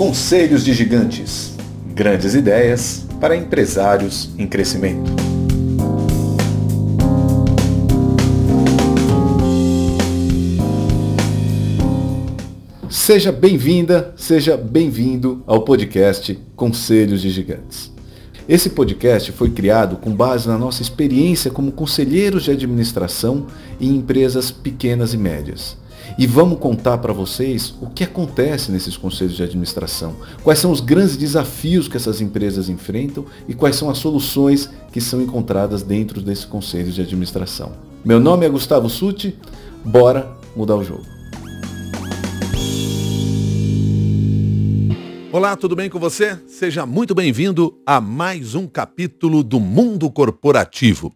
Conselhos de gigantes, grandes ideias para empresários em crescimento. Seja bem-vinda, seja bem-vindo ao podcast Conselhos de Gigantes. Esse podcast foi criado com base na nossa experiência como conselheiros de administração em empresas pequenas e médias. E vamos contar para vocês o que acontece nesses conselhos de administração, quais são os grandes desafios que essas empresas enfrentam e quais são as soluções que são encontradas dentro desses conselhos de administração. Meu nome é Gustavo Succi, bora mudar o jogo. Olá, tudo bem com você? Seja muito bem-vindo a mais um capítulo do Mundo Corporativo.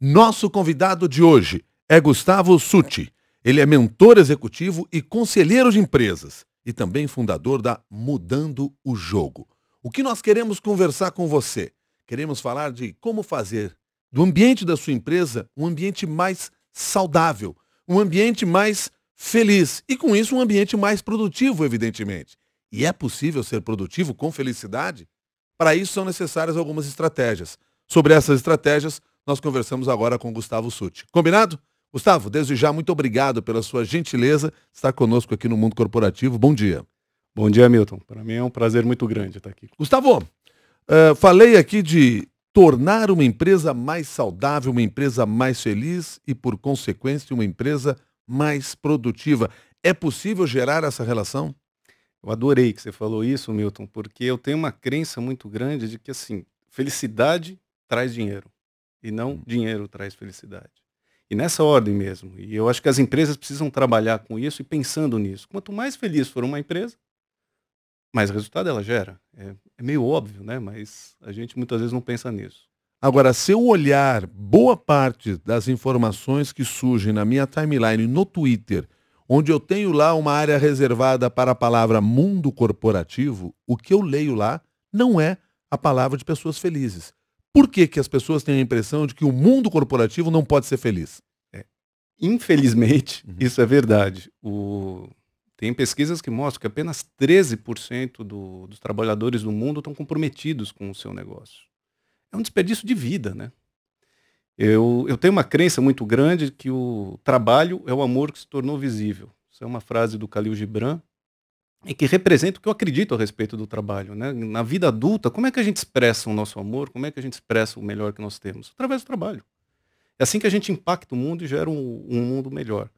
Nosso convidado de hoje é Gustavo Succi. Ele é mentor executivo e conselheiro de empresas e também fundador da Mudando o Jogo. O que nós queremos conversar com você? Queremos falar de como fazer do ambiente da sua empresa um ambiente mais saudável, um ambiente mais feliz e, com isso, um ambiente mais produtivo, evidentemente. E é possível ser produtivo com felicidade? Para isso são necessárias algumas estratégias. Sobre essas estratégias, nós conversamos agora com Gustavo Succi. Combinado? Gustavo, desde já, muito obrigado pela sua gentileza estar conosco aqui no Mundo Corporativo. Bom dia. Bom dia, Milton. Para mim é um prazer muito grande estar aqui. Gustavo, falei aqui de tornar uma empresa mais saudável, uma empresa mais feliz e, por consequência, uma empresa mais produtiva. É possível gerar essa relação? Eu adorei que você falou isso, Milton, porque eu tenho uma crença muito grande de que, assim, felicidade traz dinheiro e não dinheiro traz felicidade. E nessa ordem mesmo. E eu acho que as empresas precisam trabalhar com isso e pensando nisso. Quanto mais feliz for uma empresa, mais resultado ela gera. É meio óbvio, né? Mas a gente muitas vezes não pensa nisso. Agora, se eu olhar boa parte das informações que surgem na minha timeline no Twitter, onde eu tenho lá uma área reservada para a palavra mundo corporativo, o que eu leio lá não é a palavra de pessoas felizes. Por que as pessoas têm a impressão de que o mundo corporativo não pode ser feliz? Infelizmente, isso é verdade. Tem pesquisas que mostram que apenas 13% dos trabalhadores do mundo estão comprometidos com o seu negócio. É um desperdício de vida, né? Eu tenho uma crença muito grande que o trabalho é o amor que se tornou visível. Isso é uma frase do Khalil Gibran e que representa o que eu acredito a respeito do trabalho, né? Na vida adulta, como é que a gente expressa o nosso amor? Como é que a gente expressa o melhor que nós temos? Através do trabalho. É assim que a gente impacta o mundo e gera um mundo melhor.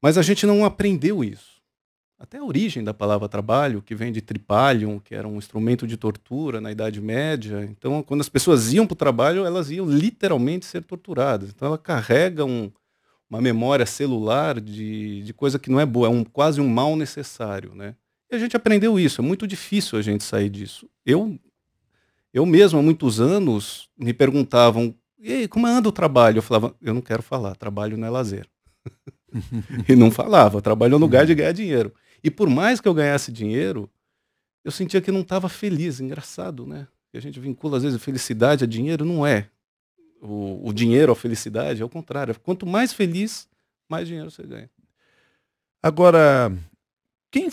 Mas a gente não aprendeu isso. Até a origem da palavra trabalho, que vem de Tripalium, que era um instrumento de tortura na Idade Média. Então, quando as pessoas iam para o trabalho, elas iam literalmente ser torturadas. Então, ela carrega uma memória celular de coisa que não é boa, é quase um mal necessário, né? E a gente aprendeu isso, é muito difícil a gente sair disso. Eu mesmo, há muitos anos, me perguntavam, e aí, como anda o trabalho? Eu falava, eu não quero falar, trabalho não é lazer. E não falava, trabalho é um lugar de ganhar dinheiro. E por mais que eu ganhasse dinheiro, eu sentia que não estava feliz. Engraçado, né? Porque a gente vincula, às vezes, felicidade a dinheiro. Não é. O dinheiro à felicidade é o contrário. Quanto mais feliz, mais dinheiro você ganha. Agora, quem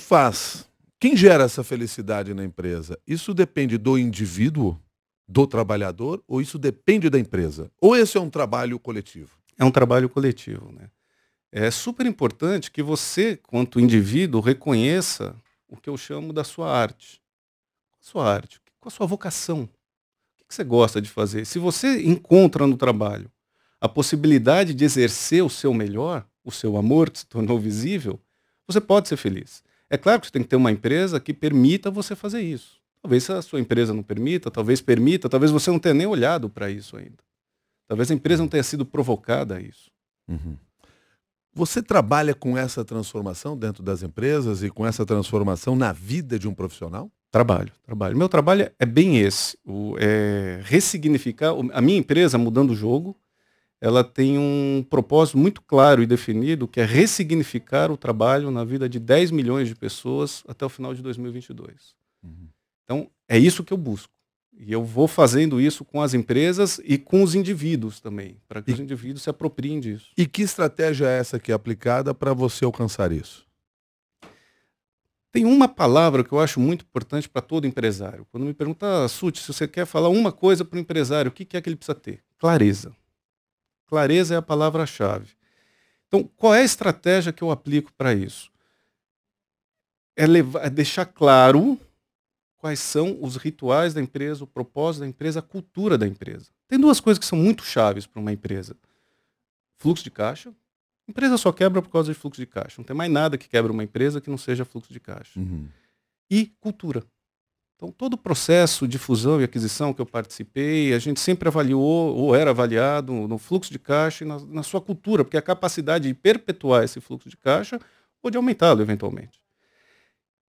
gera essa felicidade na empresa? Isso depende do indivíduo, do trabalhador, ou isso depende da empresa? Ou esse é um trabalho coletivo? É um trabalho coletivo, né? É super importante que você, quanto indivíduo, reconheça o que eu chamo da sua arte. Sua arte, com a sua vocação. O que você gosta de fazer? Se você encontra no trabalho a possibilidade de exercer o seu melhor, o seu amor que se tornou visível, você pode ser feliz. É claro que você tem que ter uma empresa que permita você fazer isso. Talvez a sua empresa não permita, talvez você não tenha nem olhado para isso ainda. Talvez a empresa não tenha sido provocada a isso. Uhum. Você trabalha com essa transformação dentro das empresas e com essa transformação na vida de um profissional? Trabalho. Meu trabalho é bem esse. Ressignificar. A minha empresa, Mudando o Jogo, ela tem um propósito muito claro e definido, que é ressignificar o trabalho na vida de 10 milhões de pessoas até o final de 2022. Uhum. Então, é isso que eu busco. E eu vou fazendo isso com as empresas e com os indivíduos também, para que os indivíduos se apropriem disso. E que estratégia é essa que é aplicada para você alcançar isso? Tem uma palavra que eu acho muito importante para todo empresário. Quando me pergunta, Succi, se você quer falar uma coisa para o empresário, o que é que ele precisa ter? Clareza. Clareza é a palavra-chave. Então, qual é a estratégia que eu aplico para isso? É deixar claro quais são os rituais da empresa, o propósito da empresa, a cultura da empresa. Tem duas coisas que são muito chaves para uma empresa. Fluxo de caixa. Empresa só quebra por causa de fluxo de caixa. Não tem mais nada que quebra uma empresa que não seja fluxo de caixa. Uhum. E cultura. Então, todo o processo de fusão e aquisição que eu participei, a gente sempre avaliou, ou era avaliado, no fluxo de caixa e na sua cultura, porque a capacidade de perpetuar esse fluxo de caixa ou de aumentá-lo, eventualmente.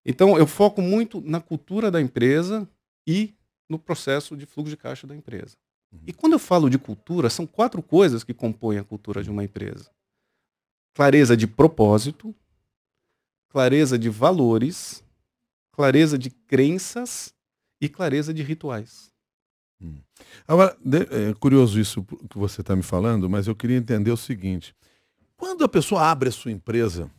Então, eu foco muito na cultura da empresa e no processo de fluxo de caixa da empresa. Uhum. E quando eu falo de cultura, são 4 coisas que compõem a cultura de uma empresa. Clareza de propósito, clareza de valores, clareza de crenças e clareza de rituais. Agora, é curioso isso que você está me falando, mas eu queria entender o seguinte. Quando a pessoa abre a sua empresa,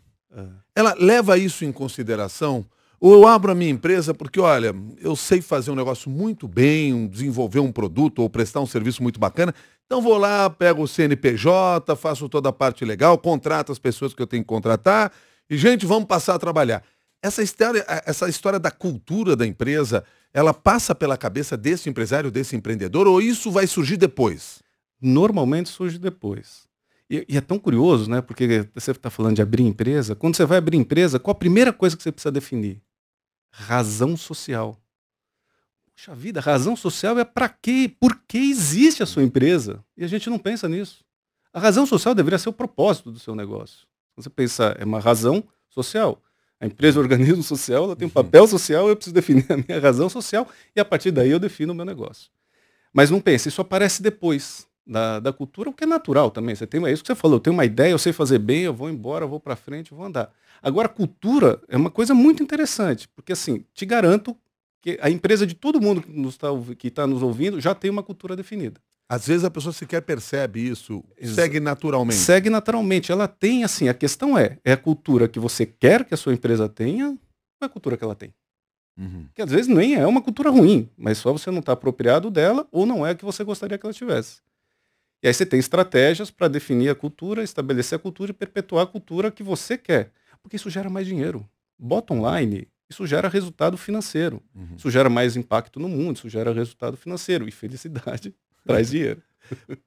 ela leva isso em consideração? Ou eu abro a minha empresa porque, olha, eu sei fazer um negócio muito bem, desenvolver um produto ou prestar um serviço muito bacana, então vou lá, pego o CNPJ, faço toda a parte legal, contrato as pessoas que eu tenho que contratar e, gente, vamos passar a trabalhar. Essa história da cultura da empresa, ela passa pela cabeça desse empresário, desse empreendedor, ou isso vai surgir depois? Normalmente surge depois. E é tão curioso, né? Porque você está falando de abrir empresa. Quando você vai abrir empresa, qual a primeira coisa que você precisa definir? Razão social. Puxa vida, razão social é para quê? Por que existe a sua empresa? E a gente não pensa nisso. A razão social deveria ser o propósito do seu negócio. Você pensar, é uma razão social. A empresa é um organismo social, ela tem um papel social, eu preciso definir a minha razão social e a partir daí eu defino o meu negócio. Mas não pense, isso aparece depois da cultura, o que é natural também. Você tem, é isso que você falou, eu tenho uma ideia, eu sei fazer bem, eu vou embora, eu vou para frente, eu vou andar. Agora, cultura é uma coisa muito interessante, porque assim, te garanto que a empresa de todo mundo que está nos ouvindo já tem uma cultura definida. Às vezes a pessoa sequer percebe isso, segue naturalmente. Segue naturalmente. Ela tem, assim, a questão é a cultura que você quer que a sua empresa tenha ou é a cultura que ela tem? Uhum. Que às vezes nem é uma cultura ruim, mas só você não está apropriado dela ou não é a que você gostaria que ela tivesse. E aí você tem estratégias para definir a cultura, estabelecer a cultura e perpetuar a cultura que você quer. Porque isso gera mais dinheiro. Bottom line, isso gera resultado financeiro. Uhum. Isso gera mais impacto no mundo, isso gera resultado financeiro e felicidade. Traz dinheiro.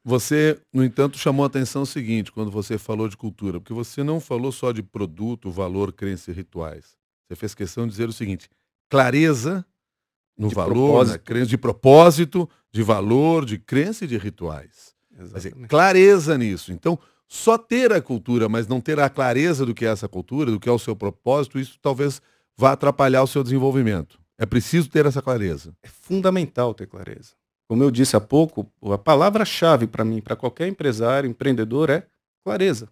Você, no entanto, chamou a atenção o seguinte, quando você falou de cultura, porque você não falou só de produto, valor, crença e rituais. Você fez questão de dizer o seguinte, clareza no de valor, na crença, de propósito, de valor, de crença e de rituais. Exatamente. Quer dizer, clareza nisso. Então, só ter a cultura, mas não ter a clareza do que é essa cultura, do que é o seu propósito, isso talvez vá atrapalhar o seu desenvolvimento. É preciso ter essa clareza. É fundamental ter clareza. Como eu disse há pouco, a palavra-chave para mim, para qualquer empresário, empreendedor, é clareza.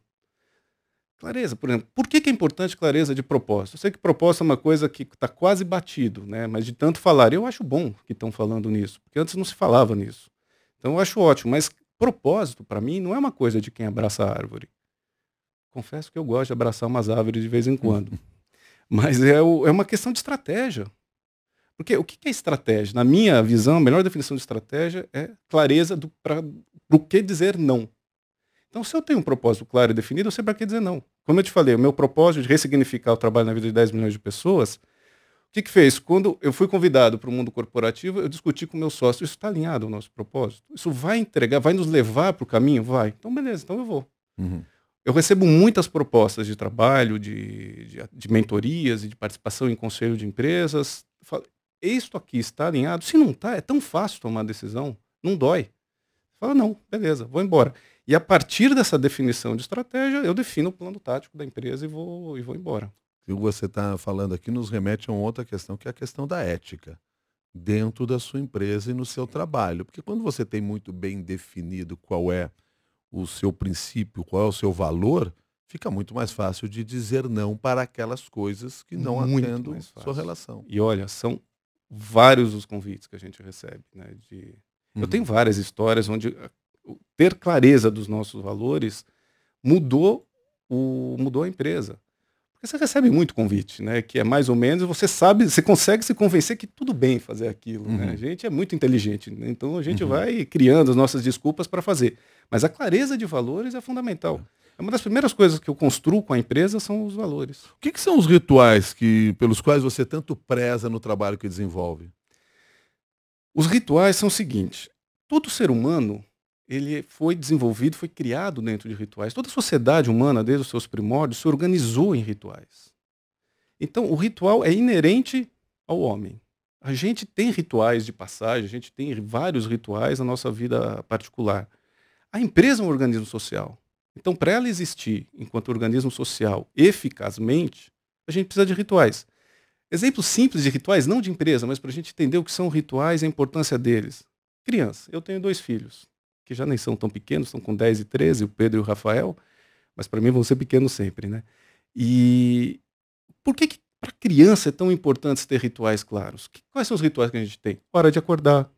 Clareza, por exemplo. Por que é importante clareza de propósito? Eu sei que propósito é uma coisa que está quase batido, né? Mas de tanto falar, eu acho bom que estão falando nisso, porque antes não se falava nisso. Então eu acho ótimo, mas propósito, para mim, não é uma coisa de quem abraça a árvore. Confesso que eu gosto de abraçar umas árvores de vez em quando. Mas é uma questão de estratégia. Porque o que é estratégia? Na minha visão, a melhor definição de estratégia é clareza do que dizer não. Então, se eu tenho um propósito claro e definido, eu sei para que dizer não. Como eu te falei, o meu propósito de ressignificar o trabalho na vida de 10 milhões de pessoas, o que fez? Quando eu fui convidado para o mundo corporativo, eu discuti com o meu sócio, isso está alinhado ao nosso propósito? Isso vai entregar, vai nos levar para o caminho? Vai. Então, beleza, então eu vou. Uhum. Eu recebo muitas propostas de trabalho, de mentorias e de participação em conselho de empresas. Isto aqui está alinhado? Se não está, é tão fácil tomar decisão, não dói. Fala, não, beleza, vou embora. E a partir dessa definição de estratégia, eu defino o plano tático da empresa e vou embora. E o que você está falando aqui nos remete a uma outra questão, que é a questão da ética, dentro da sua empresa e no seu trabalho. Porque quando você tem muito bem definido qual é o seu princípio, qual é o seu valor, fica muito mais fácil de dizer não para aquelas coisas que não atendem sua relação. E olha, são vários os convites que a gente recebe, né? Eu tenho várias histórias onde ter clareza dos nossos valores mudou a empresa. Porque você recebe muito convite, né? Que é mais ou menos, você sabe, você consegue se convencer que tudo bem fazer aquilo, uhum. né? A gente é muito inteligente, né? Então a gente uhum. vai criando as nossas desculpas para fazer. Mas a clareza de valores é fundamental. É uma das primeiras coisas que eu construo com a empresa são os valores. O que são os rituais pelos quais você tanto preza no trabalho que desenvolve? Os rituais são o seguinte, todo ser humano, ele foi desenvolvido, foi criado dentro de rituais. Toda a sociedade humana, desde os seus primórdios, se organizou em rituais. Então, o ritual é inerente ao homem. A gente tem rituais de passagem, a gente tem vários rituais na nossa vida particular. A empresa é um organismo social. Então, para ela existir enquanto organismo social eficazmente, a gente precisa de rituais. Exemplos simples de rituais, não de empresa, mas para a gente entender o que são rituais e a importância deles. Criança, eu tenho 2 filhos. Que já nem são tão pequenos, estão com 10 e 13, o Pedro e o Rafael, mas para mim vão ser pequenos sempre, né? E por que para criança é tão importante ter rituais claros? Quais são os rituais que a gente tem? Hora de acordar,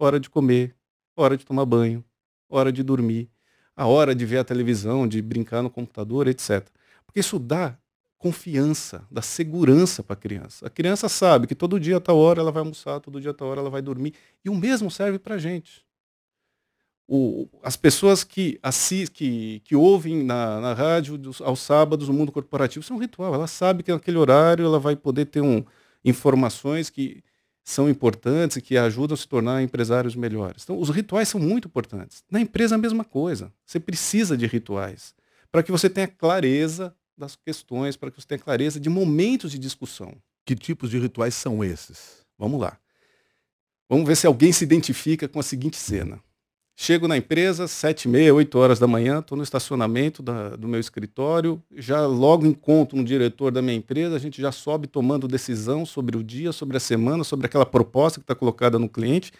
hora de comer, hora de tomar banho, hora de dormir, a hora de ver a televisão, de brincar no computador, etc. Porque isso dá confiança, dá segurança para a criança. A criança sabe que todo dia a tal hora ela vai almoçar, todo dia a tal hora ela vai dormir, e o mesmo serve para a gente. As pessoas que ouvem na rádio aos sábados o mundo corporativo, isso é um ritual. Ela sabe que naquele horário ela vai poder ter informações que são importantes e que ajudam a se tornar empresários melhores. Então, os rituais são muito importantes. Na empresa, a mesma coisa. Você precisa de rituais para que você tenha clareza das questões, para que você tenha clareza de momentos de discussão. Que tipos de rituais são esses? Vamos lá. Vamos ver se alguém se identifica com a seguinte cena. Chego na empresa, 7h30, 8 horas da manhã, estou no estacionamento do meu escritório, já logo encontro um diretor da minha empresa, a gente já sobe tomando decisão sobre o dia, sobre a semana, sobre aquela proposta que está colocada no cliente,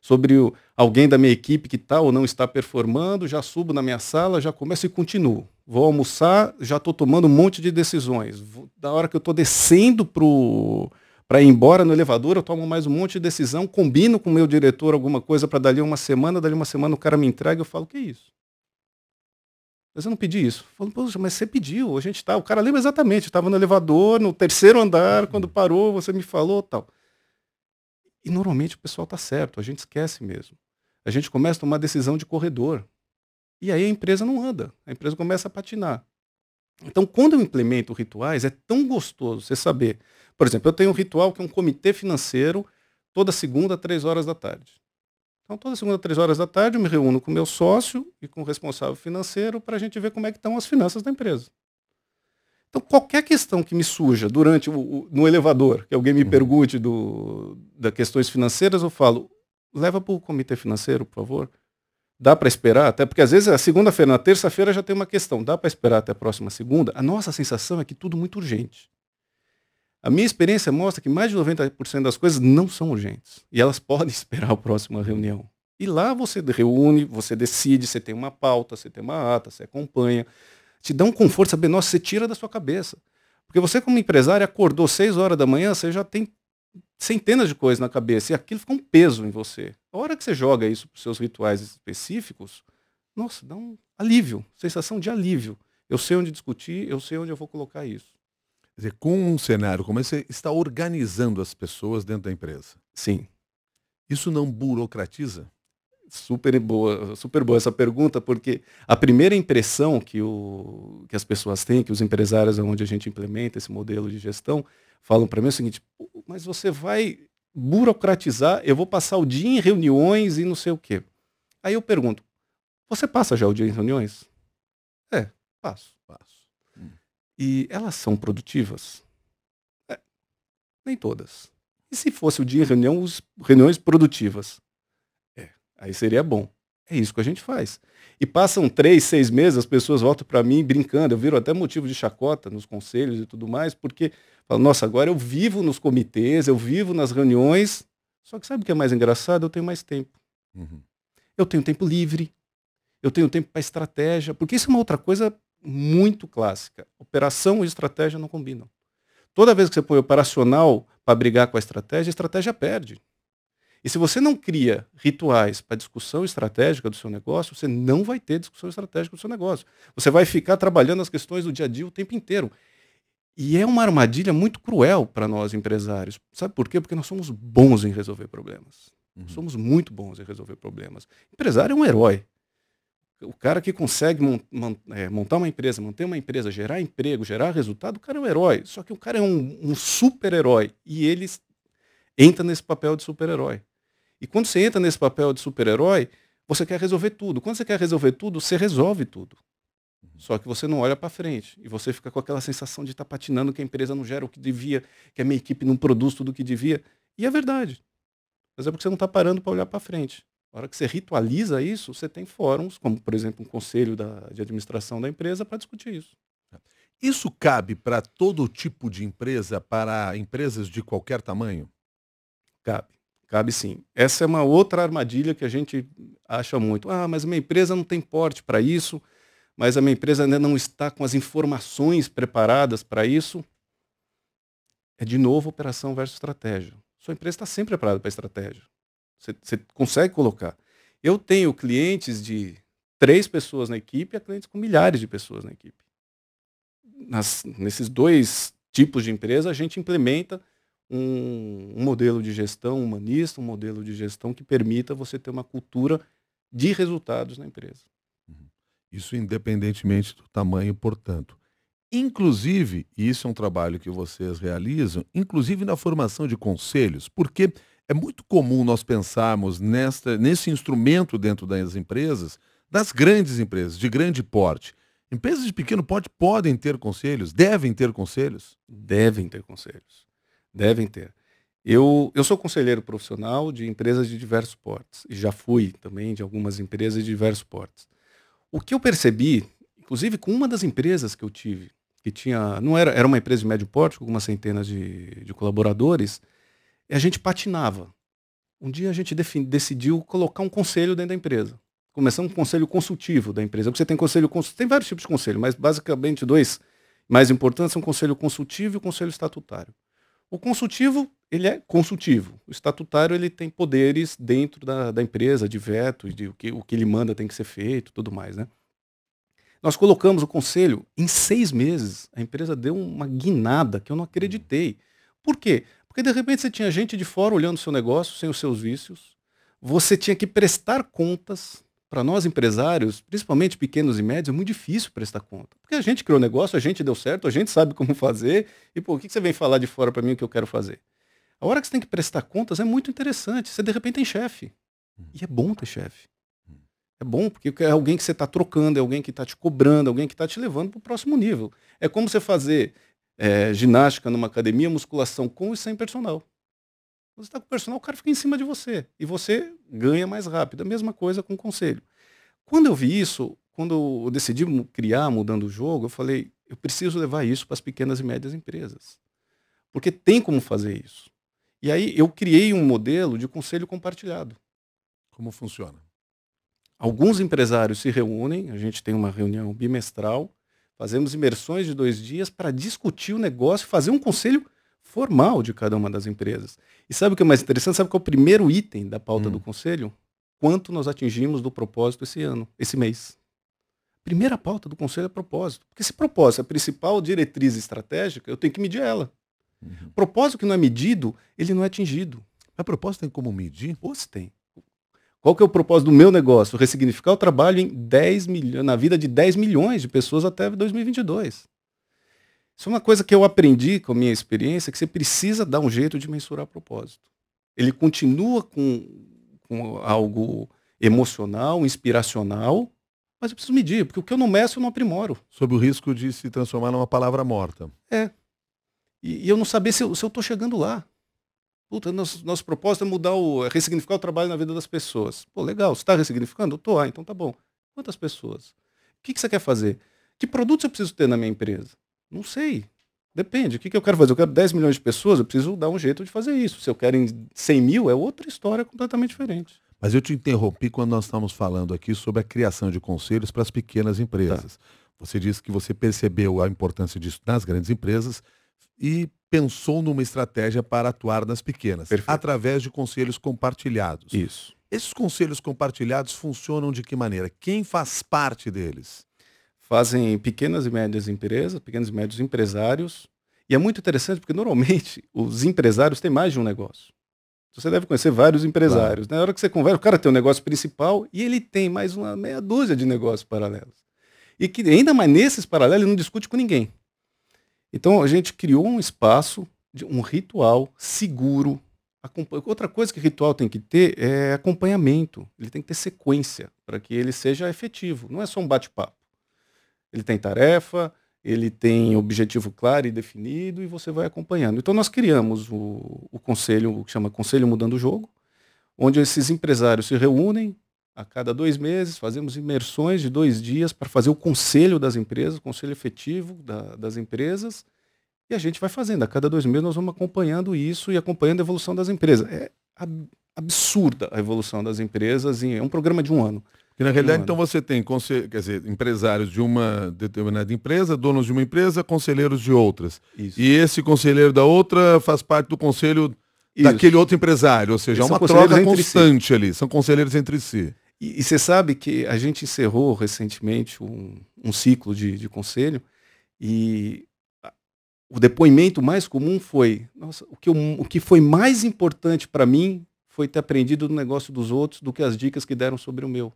sobre alguém da minha equipe que está ou não está performando, já subo na minha sala, já começo e continuo. Vou almoçar, já estou tomando um monte de decisões. Da hora que eu estou descendo para ir embora no elevador, eu tomo mais um monte de decisão, combino com o meu diretor alguma coisa para dali uma semana o cara me entrega, eu falo, o que é isso? Mas eu não pedi isso. Eu falo, poxa, mas você pediu, a gente tá. O cara lembra exatamente, eu estava no elevador, no 3º andar, quando parou, você me falou, tal. E normalmente o pessoal está certo, a gente esquece mesmo. A gente começa a tomar decisão de corredor. E aí a empresa não anda, a empresa começa a patinar. Então, quando eu implemento rituais, é tão gostoso você saber. Por exemplo, eu tenho um ritual que é um comitê financeiro toda segunda, 3 horas da tarde. Então, toda segunda, 3 horas da tarde, eu me reúno com o meu sócio e com o responsável financeiro para a gente ver como é que estão as finanças da empresa. Então, qualquer questão que me surja durante no elevador, que alguém me pergunte das questões financeiras, eu falo, leva para o comitê financeiro, por favor. Dá para esperar, até porque às vezes a segunda-feira, na terça-feira já tem uma questão, dá para esperar até a próxima segunda? A nossa sensação é que tudo muito urgente. A minha experiência mostra que mais de 90% das coisas não são urgentes, e elas podem esperar a próxima reunião. E lá você reúne, você decide, você tem uma pauta, você tem uma ata, você acompanha, te dá um conforto, saber, nossa, você tira da sua cabeça. Porque você como empresário acordou 6 horas da manhã, você já tem centenas de coisas na cabeça, e aquilo fica um peso em você. A hora que você joga isso para os seus rituais específicos, nossa, dá um alívio, sensação de alívio. Eu sei onde discutir, eu sei onde eu vou colocar isso. Quer dizer, com um cenário como esse, você está organizando as pessoas dentro da empresa. Sim. Isso não burocratiza? Super boa essa pergunta, porque a primeira impressão que as pessoas têm, que os empresários onde a gente implementa esse modelo de gestão, falam para mim é o seguinte, mas você vai burocratizar, eu vou passar o dia em reuniões e não sei o quê. Aí eu pergunto, você passa já o dia em reuniões? É, passo. E elas são produtivas? É, nem todas. E se fosse o dia em reuniões produtivas? Aí seria bom. É isso que a gente faz. E passam 3, 6 meses, as pessoas voltam para mim brincando. Eu viro até motivo de chacota nos conselhos e tudo mais, porque falam, nossa, agora eu vivo nos comitês, eu vivo nas reuniões. Só que sabe o que é mais engraçado? Eu tenho mais tempo. Uhum. Eu tenho tempo livre. Eu tenho tempo para estratégia. Porque isso é uma outra coisa muito clássica. Operação e estratégia não combinam. Toda vez que você põe operacional para brigar com a estratégia perde. E se você não cria rituais para discussão estratégica do seu negócio, você não vai ter discussão estratégica do seu negócio. Você vai ficar trabalhando as questões do dia a dia o tempo inteiro. E é uma armadilha muito cruel para nós empresários. Sabe por quê? Porque nós somos bons em resolver problemas. Uhum. Somos muito bons em resolver problemas. Empresário é um herói. O cara que consegue montar uma empresa, manter uma empresa, gerar emprego, gerar resultado, o cara é um herói. Só que o cara é um super-herói. E ele entra nesse papel de super-herói. E quando você entra nesse papel de super-herói, você quer resolver tudo. Quando você quer resolver tudo, você resolve tudo. Só que você não olha para frente. E você fica com aquela sensação de estar patinando, que a empresa não gera o que devia, que a minha equipe não produz tudo o que devia. E é verdade. Mas é porque você não está parando para olhar para frente. Na hora que você ritualiza isso, você tem fóruns, como, por exemplo, um conselho de administração da empresa para discutir isso. Isso cabe para todo tipo de empresa, para empresas de qualquer tamanho? Cabe sim. Essa é uma outra armadilha que a gente acha muito. Ah, mas minha empresa não tem porte para isso, mas a minha empresa ainda não está com as informações preparadas para isso. É, de novo, operação versus estratégia. Sua empresa está sempre preparada para estratégia. Você consegue colocar. Eu tenho clientes de 3 pessoas na equipe e clientes com milhares de pessoas na equipe. Nesses 2 tipos de empresa, a gente implementa um modelo de gestão humanista, um modelo de gestão que permita você ter uma cultura de resultados na empresa. Isso independentemente do tamanho, portanto. Inclusive, e isso é um trabalho que vocês realizam, inclusive na formação de conselhos, porque é muito comum nós pensarmos nesse instrumento dentro das empresas, das grandes empresas, de grande porte. Empresas de pequeno porte podem ter conselhos, devem ter conselhos? Devem ter conselhos, devem ter. Eu sou conselheiro profissional de empresas de diversos portes, e já fui também de algumas empresas de diversos portes. O que eu percebi, inclusive com uma das empresas que eu tive, que tinha, não era uma empresa de médio porte, com algumas centenas de colaboradores, a gente patinava. Um dia a gente decidiu colocar um conselho dentro da empresa. Começamos um conselho consultivo da empresa. Porque você tem tem vários tipos de conselho, mas basicamente 2 mais importantes são o conselho consultivo e o conselho estatutário. O consultivo, ele é consultivo. O estatutário, ele tem poderes dentro da empresa, de veto, de o que ele manda tem que ser feito, tudo mais, né? Nós colocamos o conselho, em 6 meses, a empresa deu uma guinada que eu não acreditei. Por quê? Porque, de repente, você tinha gente de fora olhando o seu negócio, sem os seus vícios. Você tinha que prestar contas. Para nós, empresários, principalmente pequenos e médios, é muito difícil prestar conta. Porque a gente criou negócio, a gente deu certo, a gente sabe como fazer. E, pô, o que você vem falar de fora para mim o que eu quero fazer? A hora que você tem que prestar contas é muito interessante. Você, de repente, tem chefe. E é bom ter chefe. É bom, porque é alguém que você está trocando, é alguém que está te cobrando, é alguém que está te levando para o próximo nível. É como você fazer... ginástica numa academia, musculação com e sem personal. Você está com o personal, o cara fica em cima de você. E você ganha mais rápido. A mesma coisa com o conselho. Quando eu vi isso, quando eu decidi criar Mudando o Jogo, eu falei, eu preciso levar isso para as pequenas e médias empresas. Porque tem como fazer isso. E aí eu criei um modelo de conselho compartilhado. Como funciona? Alguns empresários se reúnem, a gente tem uma reunião bimestral, fazemos imersões de 2 dias para discutir o negócio, fazer um conselho formal de cada uma das empresas. E sabe o que é mais interessante? Sabe qual é o primeiro item da pauta do conselho? Quanto nós atingimos do propósito esse ano, esse mês. Primeira pauta do conselho é propósito. Porque se propósito é a principal diretriz estratégica, eu tenho que medir ela. Propósito que não é medido, ele não é atingido. Mas propósito tem como medir? Pô, se tem. Qual que é o propósito do meu negócio? Ressignificar o trabalho em 10 milhões, na vida de 10 milhões de pessoas até 2022. Isso é uma coisa que eu aprendi com a minha experiência, que você precisa dar um jeito de mensurar propósito. Ele continua com algo emocional, inspiracional, mas eu preciso medir, porque o que eu não meço, eu não aprimoro. Sob o risco de se transformar numa palavra morta. É. E eu não saber se eu estou chegando lá. Puta, nosso propósito é ressignificar o trabalho na vida das pessoas. Pô, legal, você está ressignificando? Eu estou, então tá bom. Quantas pessoas? O que você quer fazer? Que produtos eu preciso ter na minha empresa? Não sei. Depende. O que eu quero fazer? Eu quero 10 milhões de pessoas, eu preciso dar um jeito de fazer isso. Se eu quero em 100 mil, é outra história completamente diferente. Mas eu te interrompi quando nós estávamos falando aqui sobre a criação de conselhos para as pequenas empresas. Tá. Você disse que você percebeu a importância disso nas grandes empresas e pensou numa estratégia para atuar nas pequenas. Perfeito. Através de conselhos compartilhados. Isso. Esses conselhos compartilhados funcionam de que maneira? Quem faz parte deles? Fazem pequenas e médias empresas, pequenos e médios empresários, E é muito interessante porque, normalmente, os empresários têm mais de um negócio. Você deve conhecer vários empresários. Claro. Na hora que você conversa, o cara tem um negócio principal e ele tem mais uma meia dúzia de negócios paralelos. E que, ainda mais nesses paralelos, ele não discute com ninguém. Então, a gente criou um espaço, um ritual seguro. Outra coisa que ritual tem que ter é acompanhamento. Ele tem que ter sequência para que ele seja efetivo. Não é só um bate-papo. Ele tem tarefa, ele tem objetivo claro e definido e você vai acompanhando. Então nós criamos o conselho, que chama Conselho Mudando o Jogo, onde esses empresários se reúnem a cada 2 meses, fazemos imersões de 2 dias para fazer o conselho das empresas, o conselho efetivo das empresas, e a gente vai fazendo. A cada 2 meses nós vamos acompanhando isso e acompanhando a evolução das empresas. É absurda a evolução das empresas, é um programa de 1 ano. E, na realidade, então, você tem empresários de uma determinada empresa, donos de uma empresa, conselheiros de outras. Isso. E esse conselheiro da outra faz parte do conselho daquele outro empresário. Ou seja, é uma troca constante ali. São conselheiros entre si. E você sabe que a gente encerrou recentemente um ciclo de conselho e o depoimento mais comum foi: nossa, o que foi mais importante para mim foi ter aprendido do negócio dos outros do que as dicas que deram sobre o meu.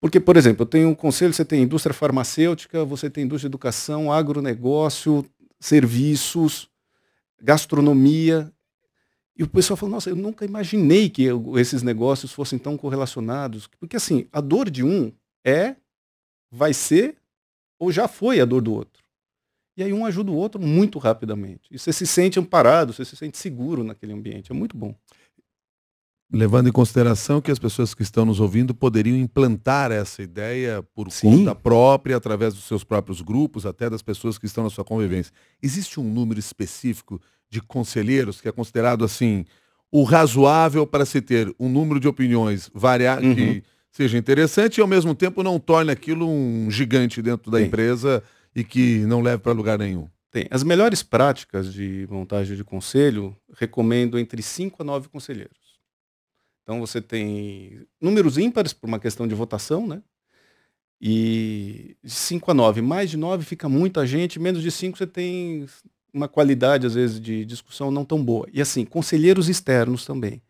Porque, por exemplo, eu tenho um conselho, você tem indústria farmacêutica, você tem indústria de educação, agronegócio, serviços, gastronomia. E o pessoal falou, nossa, eu nunca imaginei que esses negócios fossem tão correlacionados. Porque, assim, a dor de um vai ser ou já foi a dor do outro. E aí um ajuda o outro muito rapidamente. E você se sente amparado, você se sente seguro naquele ambiente. É muito bom. Levando em consideração que as pessoas que estão nos ouvindo poderiam implantar essa ideia por conta própria, através dos seus próprios grupos, até das pessoas que estão na sua convivência. Existe um número específico de conselheiros que é considerado assim o razoável para se ter um número de opiniões variado que seja interessante e ao mesmo tempo não torne aquilo um gigante dentro da empresa e que não leve para lugar nenhum? Tem. As melhores práticas de montagem de conselho recomendo entre 5 a 9 conselheiros. Então você tem números ímpares por uma questão de votação, né? E de 5 a 9, mais de 9 fica muita gente, menos de 5 você tem uma qualidade, às vezes, de discussão não tão boa. E assim, conselheiros externos também.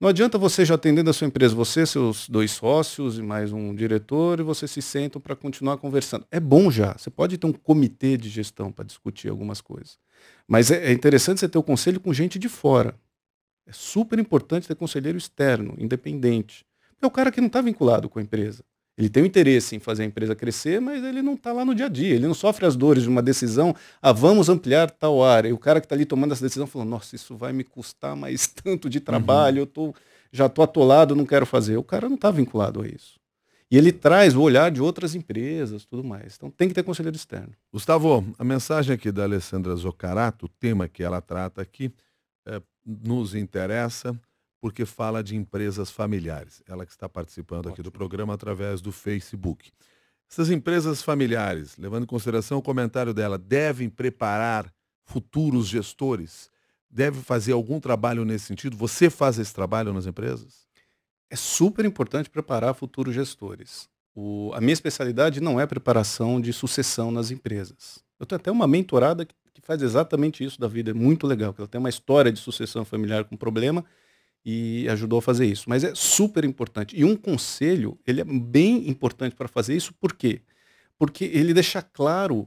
Não adianta você já atendendo a sua empresa, você, seus 2 sócios e mais um diretor, e vocês se sentam para continuar conversando. É bom já, você pode ter um comitê de gestão para discutir algumas coisas. Mas é interessante você ter o conselho com gente de fora. É super importante ter conselheiro externo, independente. É o cara que não está vinculado com a empresa. Ele tem o interesse em fazer a empresa crescer, mas ele não está lá no dia a dia. Ele não sofre as dores de uma decisão, vamos ampliar tal área. E o cara que está ali tomando essa decisão falando, nossa, isso vai me custar mais tanto de trabalho, já estou atolado, não quero fazer. O cara não está vinculado a isso. E ele traz o olhar de outras empresas, tudo mais. Então tem que ter conselheiro externo. Gustavo, a mensagem aqui da Alessandra Zocarato, o tema que ela trata aqui, nos interessa porque fala de empresas familiares. Ela que está participando aqui do programa através do Facebook. Essas empresas familiares, levando em consideração o comentário dela, devem preparar futuros gestores? Deve fazer algum trabalho nesse sentido? Você faz esse trabalho nas empresas? É super importante preparar futuros gestores. A minha especialidade não é preparação de sucessão nas empresas. Eu tenho até uma mentorada que faz exatamente isso da vida, é muito legal, que ela tem uma história de sucessão familiar com problema e ajudou a fazer isso. Mas é super importante. E um conselho, ele é bem importante para fazer isso, por quê? Porque ele deixa claro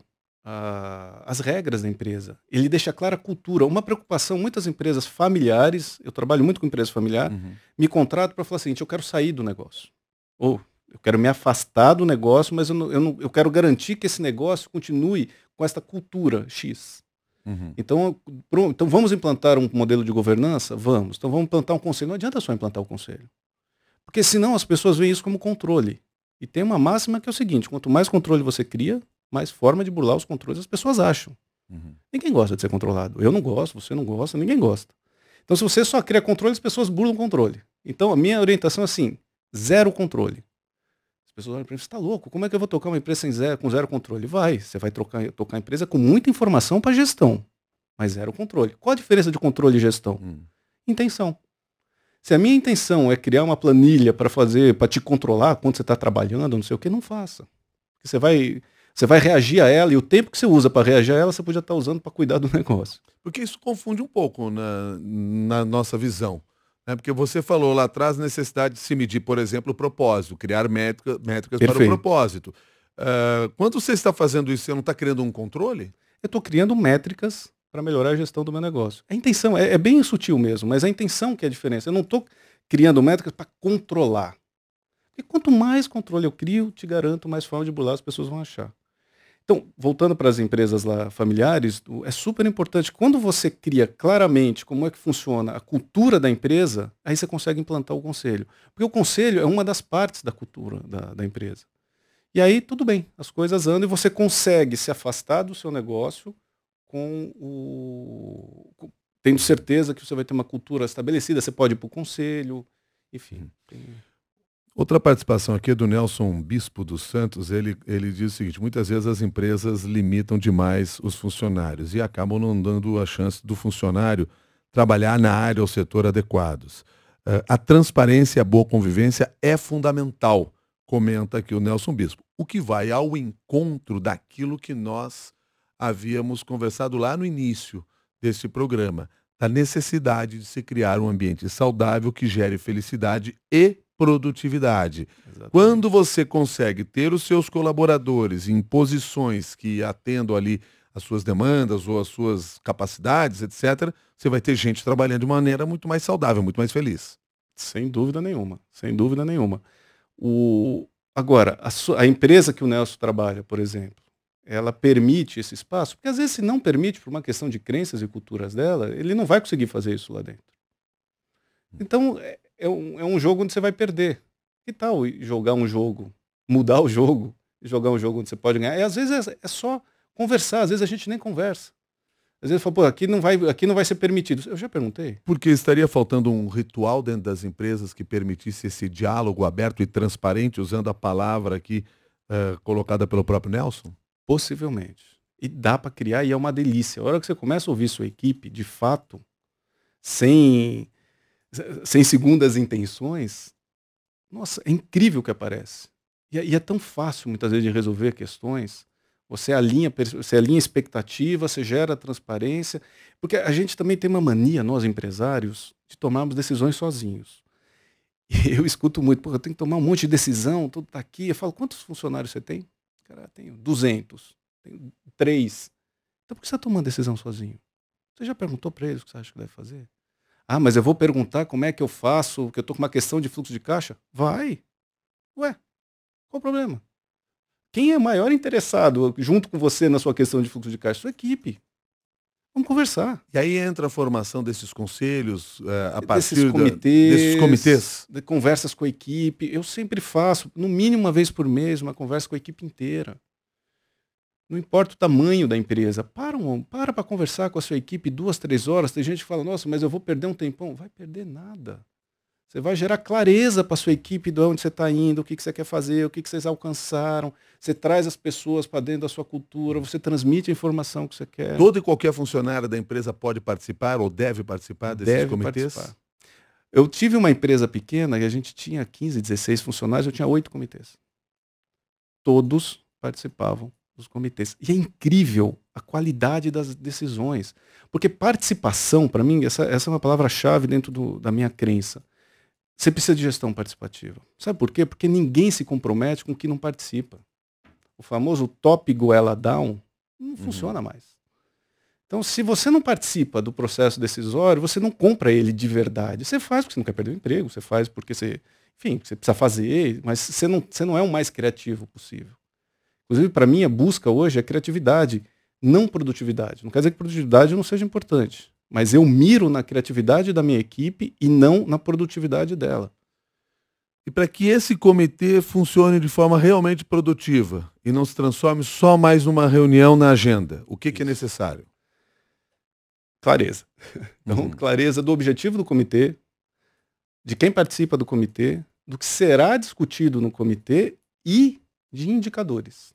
as regras da empresa, ele deixa clara a cultura. Uma preocupação, muitas empresas familiares, eu trabalho muito com empresas familiares, me contratam para falar assim, eu quero sair do negócio, ou eu quero me afastar do negócio, mas eu quero garantir que esse negócio continue com esta cultura X. Então vamos implantar um modelo de governança? Vamos. Então vamos implantar um conselho. Não adianta só implantar o conselho. Porque senão as pessoas veem isso como controle. E tem uma máxima que é o seguinte, quanto mais controle você cria, mais forma de burlar os controles as pessoas acham. Ninguém gosta de ser controlado. Eu não gosto, você não gosta, ninguém gosta. Então se você só cria controle, as pessoas burlam o controle. Então a minha orientação é assim, zero controle. As pessoas olham para mim, você está louco, como é que eu vou tocar uma empresa com zero controle? Você vai tocar a empresa com muita informação para gestão, mas zero controle. Qual a diferença de controle e gestão? Intenção. Se a minha intenção é criar uma planilha para te controlar quando você está trabalhando, não sei o que, não faça. Você vai Você vai reagir a ela e o tempo que você usa para reagir a ela, você podia estar usando para cuidar do negócio. Porque isso confunde um pouco na nossa visão. Né? Porque você falou lá atrás a necessidade de se medir, por exemplo, o propósito, criar métricas Perfeito. Para o propósito. Quando você está fazendo isso, você não está criando um controle? Eu estou criando métricas para melhorar a gestão do meu negócio. A intenção é bem sutil mesmo, mas a intenção que é a diferença. Eu não estou criando métricas para controlar. Porque quanto mais controle eu crio, te garanto, mais forma de burlar as pessoas vão achar. Então, voltando para as empresas lá familiares, é super importante. Quando você cria claramente como é que funciona a cultura da empresa, aí você consegue implantar o conselho. Porque o conselho é uma das partes da cultura da empresa. E aí, tudo bem, as coisas andam e você consegue se afastar do seu negócio tendo certeza que você vai ter uma cultura estabelecida, você pode ir para o conselho, enfim. Outra participação aqui é do Nelson Bispo dos Santos. Ele diz o seguinte: muitas vezes as empresas limitam demais os funcionários e acabam não dando a chance do funcionário trabalhar na área ou setor adequados. A transparência e a boa convivência é fundamental, comenta aqui o Nelson Bispo, o que vai ao encontro daquilo que nós havíamos conversado lá no início desse programa, da necessidade de se criar um ambiente saudável que gere felicidade e produtividade. Exatamente. Quando você consegue ter os seus colaboradores em posições que atendam ali as suas demandas ou as suas capacidades, etc., você vai ter gente trabalhando de maneira muito mais saudável, muito mais feliz. Sem dúvida nenhuma, sem dúvida nenhuma. Agora, a empresa que o Nelson trabalha, por exemplo, ela permite esse espaço? Porque às vezes se não permite, por uma questão de crenças e culturas dela, ele não vai conseguir fazer isso lá dentro. Então, é um jogo onde você vai perder. Que tal jogar um jogo, mudar o jogo, jogar um jogo onde você pode ganhar? E às vezes é só conversar, às vezes a gente nem conversa. Às vezes fala, pô, aqui não vai ser permitido. Eu já perguntei. Porque estaria faltando um ritual dentro das empresas que permitisse esse diálogo aberto e transparente, usando a palavra aqui colocada pelo próprio Nelson? Possivelmente. E dá para criar e é uma delícia. A hora que você começa a ouvir sua equipe, de fato, sem segundas intenções, nossa, é incrível o que aparece. E é tão fácil, muitas vezes, de resolver questões. Você alinha expectativa, você gera transparência. Porque a gente também tem uma mania, nós empresários, de tomarmos decisões sozinhos. E eu escuto muito, eu tenho que tomar um monte de decisão, tudo está aqui. Eu falo, quantos funcionários você tem? Cara, tenho 200, tenho 3. Então por que você está tomando decisão sozinho? Você já perguntou para eles o que você acha que deve fazer? Ah, mas eu vou perguntar como é que eu faço, porque eu estou com uma questão de fluxo de caixa? Vai. Ué, qual o problema? Quem é maior interessado junto com você na sua questão de fluxo de caixa? Sua equipe. Vamos conversar. E aí entra a formação desses conselhos, a partir desses comitês? De conversas com a equipe. Eu sempre faço, no mínimo uma vez por mês, uma conversa com a equipe inteira. Não importa o tamanho da empresa. Para conversar com a sua equipe 2, 3 horas. Tem gente que fala, nossa, mas eu vou perder um tempão. Vai perder nada. Você vai gerar clareza para a sua equipe de onde você está indo, o que você quer fazer, o que vocês alcançaram. Você traz as pessoas para dentro da sua cultura, você transmite a informação que você quer. Todo e qualquer funcionário da empresa pode participar ou deve participar desses comitês? Eu tive uma empresa pequena e a gente tinha 15, 16 funcionários, eu tinha 8 comitês. Todos participavam dos comitês. E é incrível a qualidade das decisões. Porque participação, para mim, essa é uma palavra-chave dentro da minha crença. Você precisa de gestão participativa. Sabe por quê? Porque ninguém se compromete com o que não participa. O famoso top goela down não funciona mais. Então, se você não participa do processo decisório, você não compra ele de verdade. Você faz porque você não quer perder o emprego, você faz porque você precisa fazer, mas você não é o mais criativo possível. Inclusive, para mim, a busca hoje é criatividade, não produtividade. Não quer dizer que produtividade não seja importante. Mas eu miro na criatividade da minha equipe e não na produtividade dela. E para que esse comitê funcione de forma realmente produtiva e não se transforme só mais numa reunião na agenda, o que é necessário? Clareza. Então, clareza do objetivo do comitê, de quem participa do comitê, do que será discutido no comitê e de indicadores.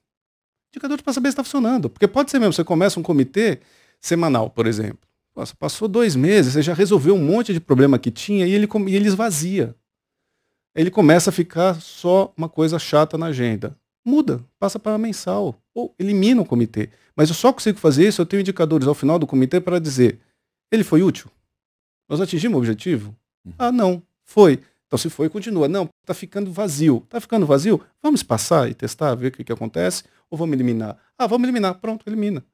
Indicadores para saber se está funcionando. Porque pode ser mesmo, você começa um comitê semanal, por exemplo. Nossa, passou 2 meses, você já resolveu um monte de problema que tinha e ele esvazia. Ele começa a ficar só uma coisa chata na agenda. muda, passa para mensal, ou elimina o comitê. Mas eu só consigo fazer isso, eu tenho indicadores ao final do comitê para dizer, ele foi útil? Nós atingimos o objetivo? Ah, não, foi. Então se foi, continua. Não, está ficando vazio. Está ficando vazio? Vamos passar e testar, ver o que acontece, ou vamos eliminar? Ah, vamos eliminar. Pronto, elimina.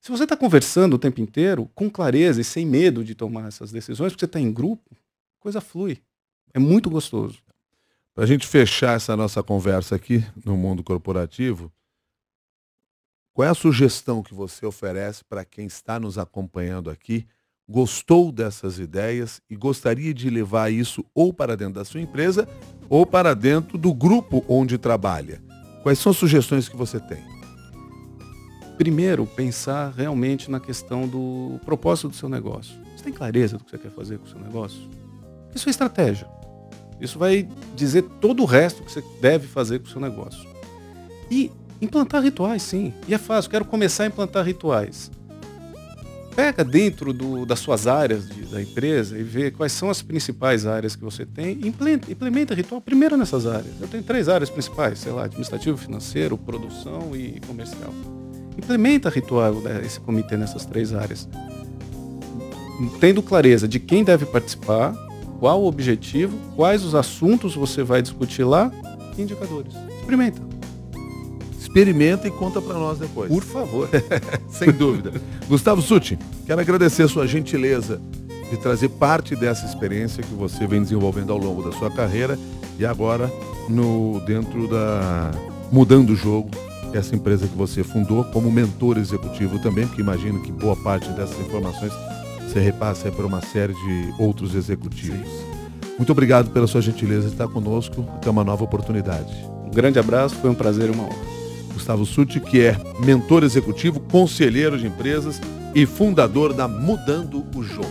Se você está conversando o tempo inteiro, com clareza e sem medo de tomar essas decisões, porque você está em grupo, a coisa flui. É muito gostoso. Para a gente fechar essa nossa conversa aqui no mundo corporativo, qual é a sugestão que você oferece para quem está nos acompanhando aqui, gostou dessas ideias e gostaria de levar isso ou para dentro da sua empresa ou para dentro do grupo onde trabalha? Quais são as sugestões que você tem? Primeiro, pensar realmente na questão do propósito do seu negócio. Você tem clareza do que você quer fazer com o seu negócio? Isso é estratégia. Isso vai dizer todo o resto que você deve fazer com o seu negócio. E implantar rituais, sim. E é fácil, quero começar a implantar rituais. Pega dentro das suas áreas da empresa e vê quais são as principais áreas que você tem e implementa ritual primeiro nessas áreas. Eu tenho 3 áreas principais, sei lá, administrativo, financeiro, produção e comercial. Implementa ritual esse comitê nessas 3 áreas. Tendo clareza de quem deve participar, qual o objetivo, quais os assuntos você vai discutir lá e indicadores. Experimenta e conta para nós depois. Por favor. Sem dúvida. Gustavo Succi, quero agradecer a sua gentileza de trazer parte dessa experiência que você vem desenvolvendo ao longo da sua carreira e agora dentro da Mudando o Jogo, essa empresa que você fundou como mentor executivo também, porque imagino que boa parte dessas informações você repassa para uma série de outros executivos. Sim. Muito obrigado pela sua gentileza de estar conosco. Até uma nova oportunidade. Um grande abraço, foi um prazer e uma honra. Gustavo Succi, que é mentor executivo, conselheiro de empresas e fundador da Mudando o Jogo.